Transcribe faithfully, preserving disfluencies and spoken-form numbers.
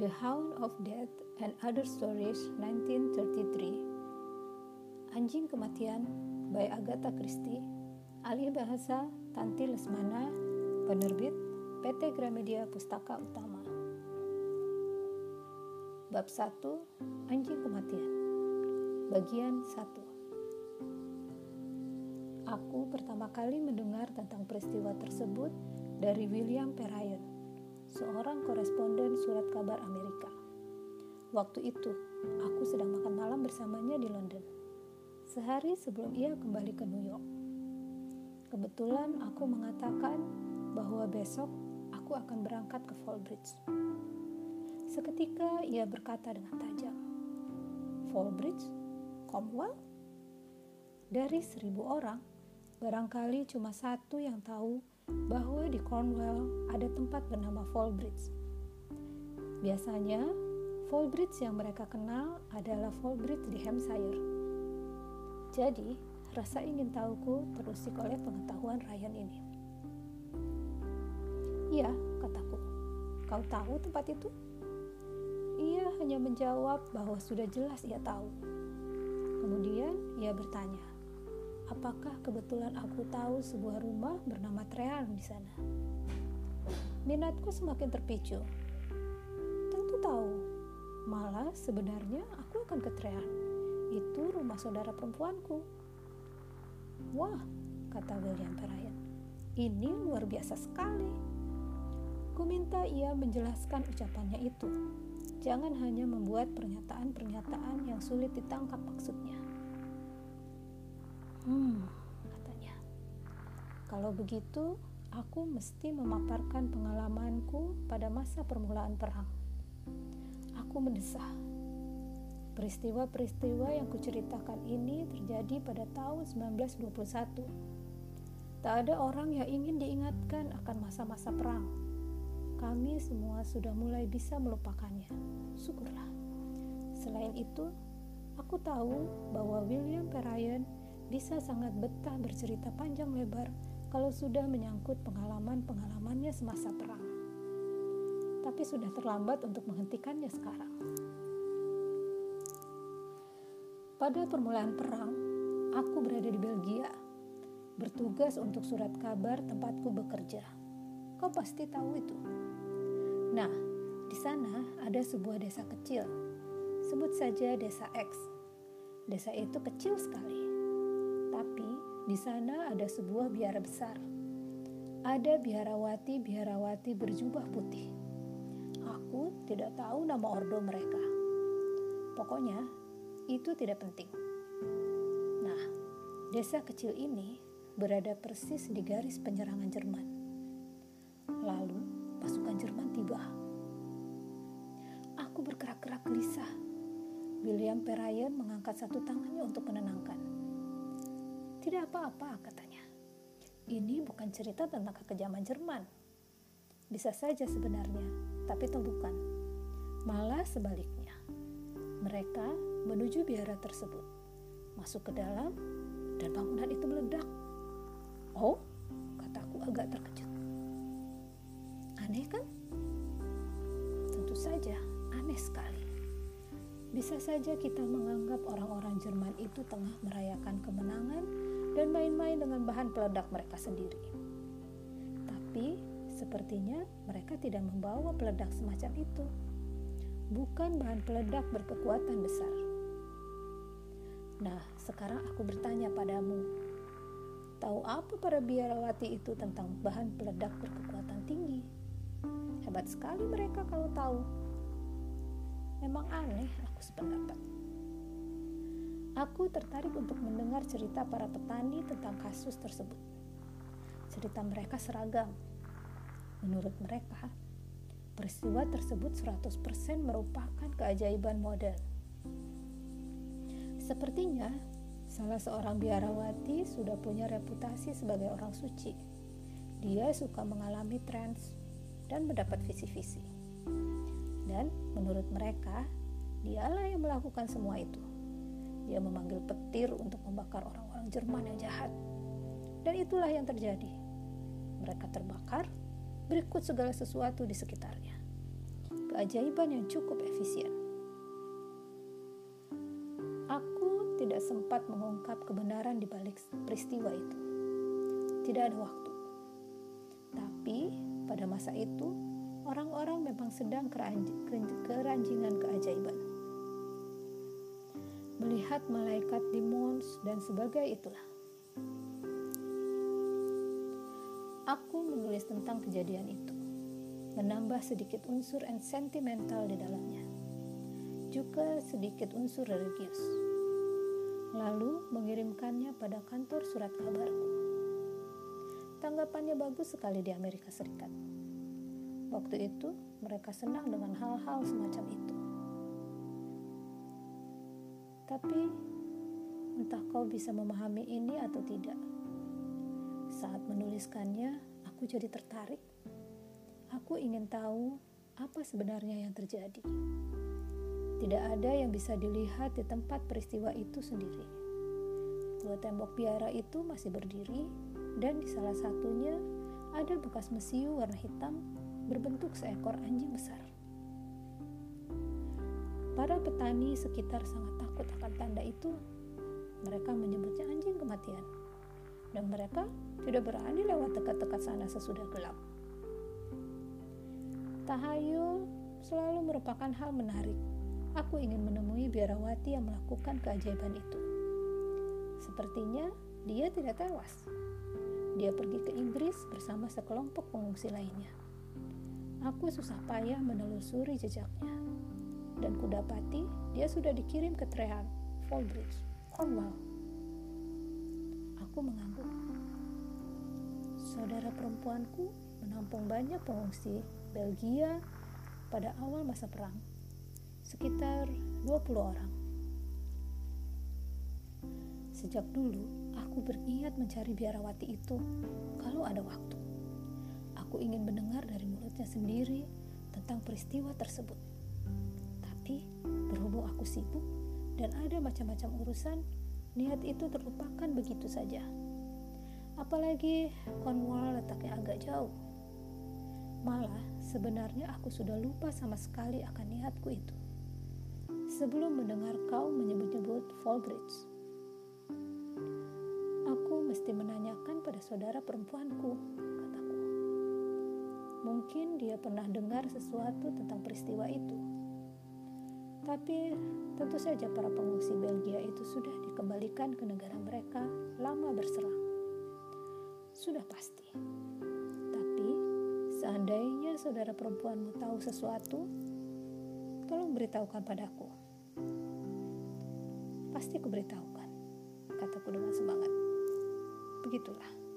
The Hound of Death and Other Stories, nineteen thirty-three. Anjing Kematian by Agatha Christie, alih bahasa Tanti Lesmana, penerbit P T Gramedia Pustaka Utama. Bab satu, Anjing Kematian. Bagian satu. Aku pertama kali mendengar tentang peristiwa tersebut dari William Perrault, seorang koresponden surat kabar Amerika. Waktu itu, aku sedang makan malam bersamanya di London, sehari sebelum ia kembali ke New York. Kebetulan aku mengatakan bahwa besok aku akan berangkat ke Folbridge. Seketika ia berkata dengan tajam, "Folbridge? Cornwall?" Dari seribu orang, barangkali cuma satu yang tahu bahwa di Cornwall ada tempat bernama Folbridge. Biasanya, Folbridge yang mereka kenal adalah Folbridge di Hampshire. Jadi, rasa ingin tahuku terusik oleh pengetahuan Ryan ini. "Iya," kataku. "Kau tahu tempat itu?" Ia hanya menjawab bahwa sudah jelas ia tahu. Kemudian, ia bertanya, apakah kebetulan aku tahu sebuah rumah bernama Trearne di sana? Minatku semakin terpicu. Tentu tahu. Malah sebenarnya aku akan ke Trearne. Itu rumah saudara perempuanku. "Wah," kata William Perrault, "ini luar biasa sekali." Ku minta ia menjelaskan ucapannya itu. Jangan hanya membuat pernyataan-pernyataan yang sulit ditangkap maksudnya. Hmm, katanya. Kalau begitu, aku mesti memaparkan pengalamanku pada masa permulaan perang. Aku mendesah. Peristiwa-peristiwa yang kuceritakan ini terjadi pada tahun sembilan belas dua puluh satu. Tak ada orang yang ingin diingatkan akan masa-masa perang. Kami semua sudah mulai bisa melupakannya. Syukurlah. Selain itu, aku tahu bahwa William Perrault bisa sangat betah bercerita panjang lebar kalau sudah menyangkut pengalaman-pengalamannya semasa perang. Tapi sudah terlambat untuk menghentikannya sekarang. Pada permulaan perang, aku berada di Belgia, bertugas untuk surat kabar tempatku bekerja. Kau pasti tahu itu. Nah, di sana ada sebuah desa kecil. Sebut saja desa X. Desa itu kecil sekali. Tapi di sana ada sebuah biara besar. Ada biarawati-biarawati berjubah putih. Aku tidak tahu nama ordo mereka. Pokoknya, itu tidak penting. Nah, desa kecil ini berada persis di garis penyerangan Jerman. Lalu, pasukan Jerman tiba. Aku berkerak-kerak gelisah. William Perrault mengangkat satu tangannya untuk menenangkan. "Tidak apa-apa," katanya. "Ini bukan cerita tentang kekejaman Jerman. Bisa saja sebenarnya, tapi toh bukan. Malah sebaliknya. Mereka menuju biara tersebut, masuk ke dalam, dan bangunan itu meledak." "Oh," kataku agak terkejut. "Aneh kan?" "Tentu saja, aneh sekali. Bisa saja kita menganggap orang-orang Jerman itu tengah merayakan kemenangan dan main-main dengan bahan peledak mereka sendiri. Tapi, sepertinya mereka tidak membawa peledak semacam itu. Bukan bahan peledak berkekuatan besar. Nah, sekarang aku bertanya padamu, tahu apa para biarawati itu tentang bahan peledak berkekuatan tinggi? Hebat sekali mereka kalau tahu. Memang aneh," aku sependapat. Aku tertarik untuk mendengar cerita para petani tentang kasus tersebut. Cerita mereka seragam. Menurut mereka, peristiwa tersebut seratus persen merupakan keajaiban modern. Sepertinya, salah seorang biarawati sudah punya reputasi sebagai orang suci. Dia suka mengalami trans dan mendapat visi-visi. Dan menurut mereka, dialah yang melakukan semua itu. Dia memanggil petir untuk membakar orang-orang Jerman yang jahat. Dan itulah yang terjadi. Mereka terbakar, berikut segala sesuatu di sekitarnya. keajaiban yang cukup efisien. Aku tidak sempat mengungkap kebenaran di balik peristiwa itu. Tidak ada waktu. Tapi pada masa itu, orang-orang memang sedang keranj- keranjingan keajaiban. Melihat malaikat, demons, dan sebagainya itulah. Aku menulis tentang kejadian itu, menambah sedikit unsur and sentimental di dalamnya, juga sedikit unsur religius. Lalu mengirimkannya pada kantor surat kabarku. Tanggapannya bagus sekali di Amerika Serikat. Waktu itu mereka senang dengan hal-hal semacam itu. Tapi entah kau bisa memahami ini atau tidak. Saat menuliskannya, aku jadi tertarik. Aku ingin tahu apa sebenarnya yang terjadi. Tidak ada yang bisa dilihat di tempat peristiwa itu sendiri. Dua tembok biara itu masih berdiri, dan di salah satunya ada bekas mesiu warna hitam berbentuk seekor anjing besar. Para petani sekitar sangat takut akan tanda itu. Mereka menyebutnya anjing kematian. Dan mereka tidak berani lewat dekat-dekat sana sesudah gelap. Tahayul selalu merupakan hal menarik. Aku ingin menemui biarawati yang melakukan keajaiban itu. Sepertinya dia tidak tewas. Dia pergi ke Inggris bersama sekelompok pengungsi lainnya. Aku susah payah menelusuri jejaknya. Dan kudapati dia sudah dikirim ke Trearne, Folbridge, Cornwall. Aku mengangguk. Saudara perempuanku menampung banyak pengungsi Belgia pada awal masa perang, sekitar dua puluh orang. Sejak dulu aku berniat mencari biarawati itu kalau ada waktu. Aku ingin mendengar dari mulutnya sendiri tentang peristiwa tersebut. Tapi berhubung aku sibuk dan ada macam-macam urusan, niat itu terlupakan begitu saja. Apalagi Cornwall letaknya agak jauh. Malah sebenarnya aku sudah lupa sama sekali akan niatku itu sebelum mendengar kau menyebut-nyebut Folbridge. Aku mesti menanyakan pada saudara perempuanku, kataku. Mungkin dia pernah dengar sesuatu tentang peristiwa itu. Tapi tentu saja para pengungsi Belgia itu sudah dikembalikan ke negara mereka lama berserang. Sudah pasti. Tapi seandainya saudara perempuanmu tahu sesuatu, tolong beritahukan padaku. Pasti kuberitahukan, kataku dengan semangat. Begitulah.